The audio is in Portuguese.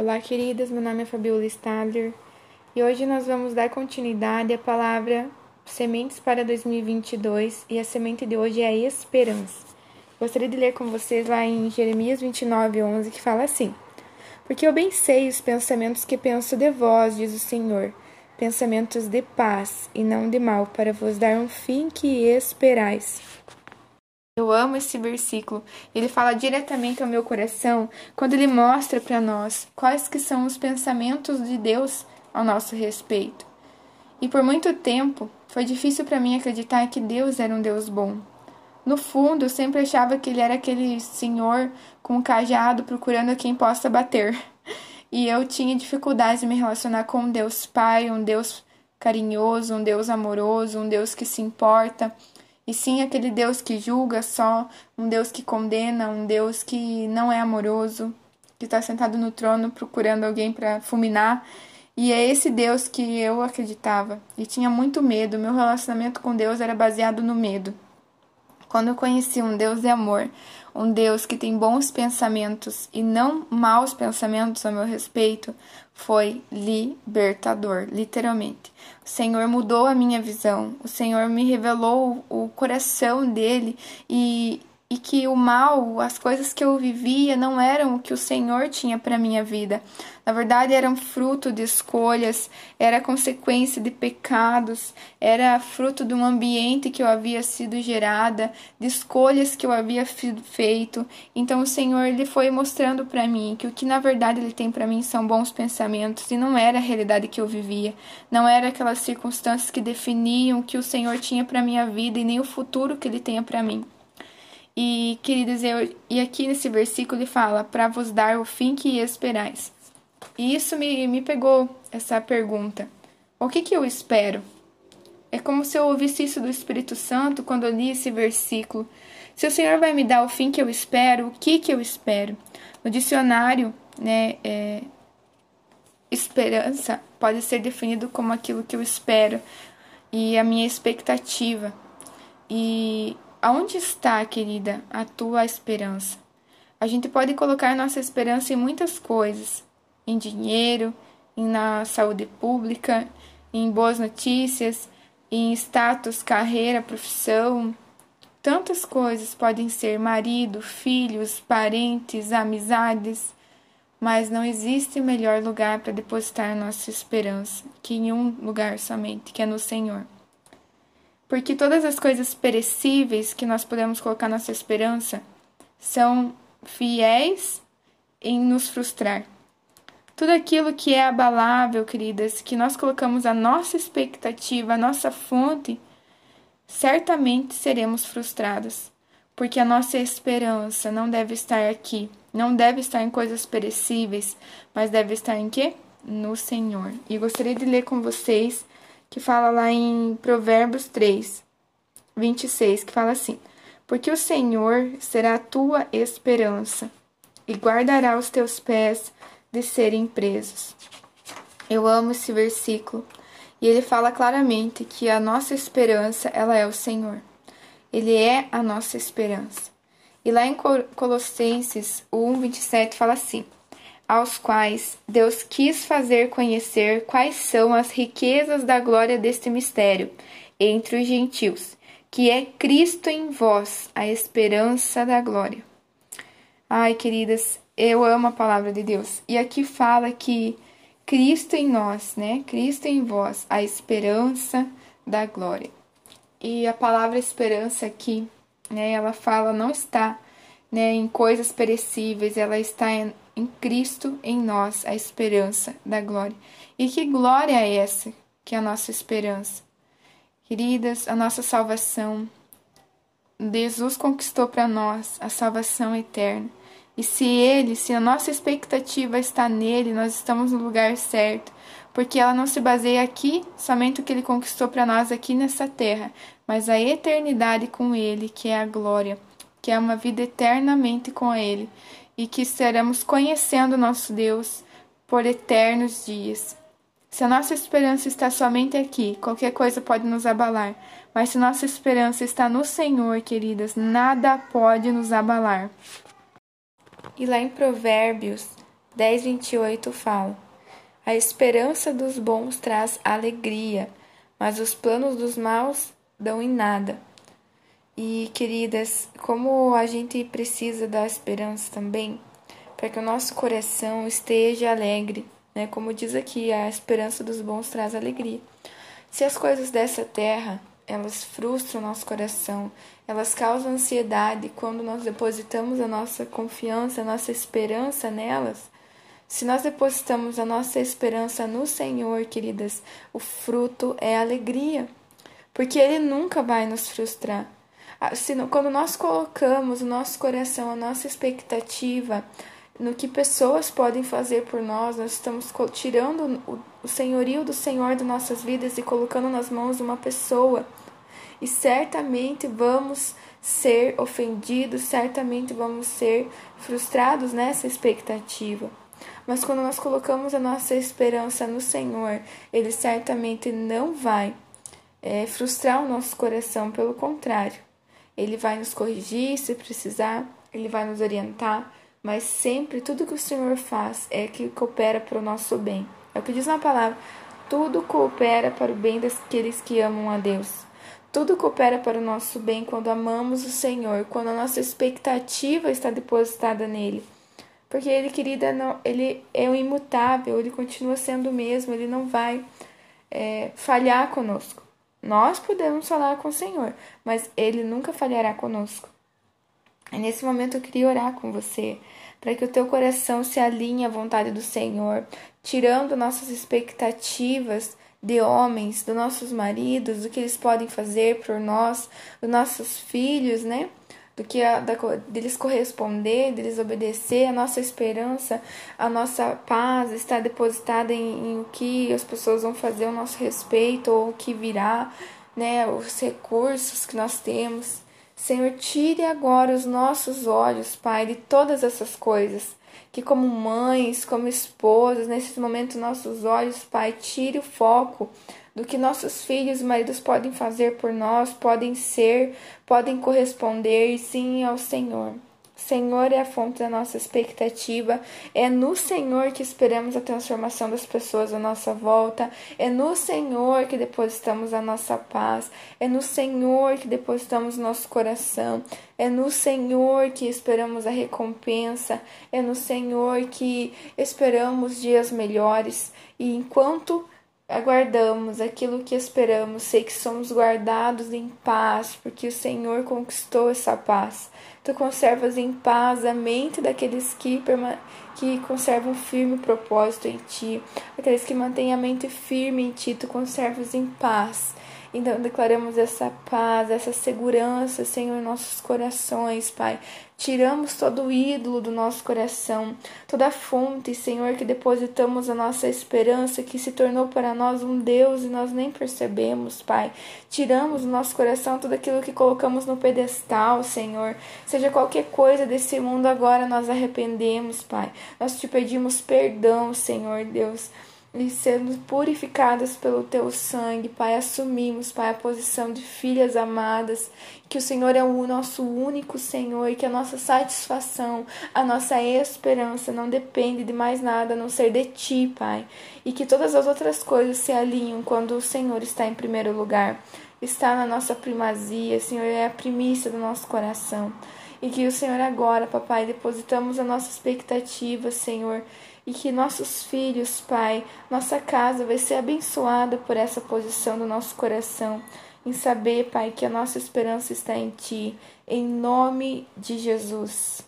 Olá, queridas, meu nome é Fabiola Stadler e hoje nós vamos dar continuidade à palavra Sementes para 2022 e a semente de hoje é a esperança. Gostaria de ler com vocês lá em Jeremias 29:11 que fala assim: Porque eu bem sei os pensamentos que penso de vós, diz o Senhor, pensamentos de paz e não de mal, para vos dar um fim que esperais. Eu amo esse versículo. Ele fala diretamente ao meu coração quando ele mostra para nós quais que são os pensamentos de Deus ao nosso respeito. E por muito tempo foi difícil para mim acreditar que Deus era um Deus bom. No fundo, eu sempre achava que ele era aquele senhor com um cajado procurando a quem possa bater. E eu tinha dificuldade de me relacionar com um Deus Pai, um Deus carinhoso, um Deus amoroso, um Deus que se importa. E sim, aquele Deus que julga só, um Deus que condena, um Deus que não é amoroso, que está sentado no trono procurando alguém para fulminar. E é esse Deus que eu acreditava. E tinha muito medo, meu relacionamento com Deus era baseado no medo. Quando eu conheci um Deus de amor, um Deus que tem bons pensamentos e não maus pensamentos a meu respeito, foi libertador, literalmente. O Senhor mudou a minha visão, o Senhor me revelou o coração dele e que o mal, as coisas que eu vivia não eram o que o Senhor tinha para a minha vida. Na verdade, eram fruto de escolhas, era consequência de pecados, era fruto de um ambiente que eu havia sido gerada, de escolhas que eu havia feito. Então, o Senhor ele foi mostrando para mim que o que na verdade ele tem para mim são bons pensamentos e não era a realidade que eu vivia, não era aquelas circunstâncias que definiam o que o Senhor tinha para minha vida e nem o futuro que ele tenha para mim. E, queridos, e aqui nesse versículo ele fala, para vos dar o fim que esperais. E isso me pegou, essa pergunta. O que eu espero? É como se eu ouvisse isso do Espírito Santo quando eu li esse versículo. Se o Senhor vai me dar o fim que eu espero, o que eu espero? No dicionário, esperança pode ser definido como aquilo que eu espero e a minha expectativa. E aonde está, querida, a tua esperança? A gente pode colocar nossa esperança em muitas coisas. Em dinheiro, na saúde pública, em boas notícias, em status, carreira, profissão. Tantas coisas podem ser marido, filhos, parentes, amizades. Mas não existe melhor lugar para depositar a nossa esperança que em um lugar somente, que é no Senhor. Porque todas as coisas perecíveis que nós podemos colocar nossa esperança são fiéis em nos frustrar. Tudo aquilo que é abalável, queridas, que nós colocamos a nossa expectativa, a nossa fonte, certamente seremos frustrados, porque a nossa esperança não deve estar aqui, não deve estar em coisas perecíveis, mas deve estar em quê? No Senhor. E gostaria de ler com vocês, que fala lá em Provérbios 3:26, que fala assim, porque o Senhor será a tua esperança e guardará os teus pés de serem presos. Eu amo esse versículo e ele fala claramente que a nossa esperança ela é o Senhor. Ele é a nossa esperança. E lá em Colossenses 1:27 fala assim, aos quais Deus quis fazer conhecer quais são as riquezas da glória deste mistério entre os gentios, que é Cristo em vós, a esperança da glória. Ai, queridas, eu amo a palavra de Deus. E aqui fala que Cristo em nós, Cristo em vós, a esperança da glória. E a palavra esperança aqui, ela fala, não está em coisas perecíveis, ela está em Cristo em nós, a esperança da glória. E que glória é essa que é a nossa esperança? Queridas, a nossa salvação. Jesus conquistou para nós a salvação eterna. E se a nossa expectativa está nele, nós estamos no lugar certo, porque ela não se baseia aqui, somente o que ele conquistou para nós aqui nessa terra, mas a eternidade com ele, que é a glória, que é uma vida eternamente com ele, e que estaremos conhecendo nosso Deus por eternos dias. Se a nossa esperança está somente aqui, qualquer coisa pode nos abalar, mas se nossa esperança está no Senhor, queridas, nada pode nos abalar. E lá em Provérbios 10:28 fala: a esperança dos bons traz alegria, mas os planos dos maus dão em nada. E, queridas, como a gente precisa da esperança também, para que o nosso coração esteja alegre, né? Como diz aqui, a esperança dos bons traz alegria. Se as coisas dessa terra, elas frustram o nosso coração, elas causam ansiedade quando nós depositamos a nossa confiança, a nossa esperança nelas, se nós depositamos a nossa esperança no Senhor, queridas, o fruto é alegria, porque Ele nunca vai nos frustrar. Quando nós colocamos o nosso coração, a nossa expectativa no que pessoas podem fazer por nós, nós estamos tirando o senhorio do Senhor das nossas vidas e colocando nas mãos de uma pessoa. E certamente vamos ser ofendidos, certamente vamos ser frustrados nessa expectativa. Mas quando nós colocamos a nossa esperança no Senhor, Ele certamente não vai frustrar o nosso coração, pelo contrário. Ele vai nos corrigir se precisar, Ele vai nos orientar, mas sempre tudo que o Senhor faz é que coopera para o nosso bem. É o que diz na palavra, tudo coopera para o bem daqueles que amam a Deus. Tudo coopera para o nosso bem quando amamos o Senhor, quando a nossa expectativa está depositada nele. Porque Ele, querida, não, Ele é o imutável, Ele continua sendo o mesmo, Ele não vai falhar conosco. Nós podemos falar com o Senhor, mas Ele nunca falhará conosco. E nesse momento eu queria orar com você, para que o teu coração se alinhe à vontade do Senhor, tirando nossas expectativas de homens, dos nossos maridos, do que eles podem fazer por nós, dos nossos filhos, né? Do que deles corresponder, deles obedecer. A nossa esperança, a nossa paz está depositada em o que as pessoas vão fazer ao nosso respeito, ou o que virá, né, os recursos que nós temos. Senhor, tire agora os nossos olhos, Pai, de todas essas coisas, que como mães, como esposas, nesse momento nossos olhos, Pai, tire o foco do que nossos filhos e maridos podem fazer por nós, podem ser, podem corresponder, sim, ao Senhor. Senhor é a fonte da nossa expectativa, é no Senhor que esperamos a transformação das pessoas à nossa volta, é no Senhor que depositamos a nossa paz, é no Senhor que depositamos nosso coração, é no Senhor que esperamos a recompensa, é no Senhor que esperamos dias melhores. E enquanto aguardamos aquilo que esperamos, sei que somos guardados em paz, porque o Senhor conquistou essa paz. Tu conservas em paz a mente daqueles que conservam firme o propósito em Ti, aqueles que mantêm a mente firme em Ti, Tu conservas em paz. Então declaramos essa paz, essa segurança, Senhor, em nossos corações, Pai. Tiramos todo o ídolo do nosso coração, toda a fonte, Senhor, que depositamos a nossa esperança, que se tornou para nós um Deus e nós nem percebemos, Pai. Tiramos do nosso coração tudo aquilo que colocamos no pedestal, Senhor. Seja qualquer coisa desse mundo, agora nós arrependemos, Pai. Nós Te pedimos perdão, Senhor Deus. E sermos purificadas pelo Teu sangue, Pai, assumimos, Pai, a posição de filhas amadas, que o Senhor é o nosso único Senhor, e que a nossa satisfação, a nossa esperança não depende de mais nada a não ser de Ti, Pai, e que todas as outras coisas se alinham quando o Senhor está em primeiro lugar, está na nossa primazia, Senhor, é a primícia do nosso coração, e que o Senhor agora, Papai, depositamos a nossa expectativa, Senhor, e que nossos filhos, Pai, nossa casa vai ser abençoada por essa posição do nosso coração, em saber, Pai, que a nossa esperança está em Ti, em nome de Jesus.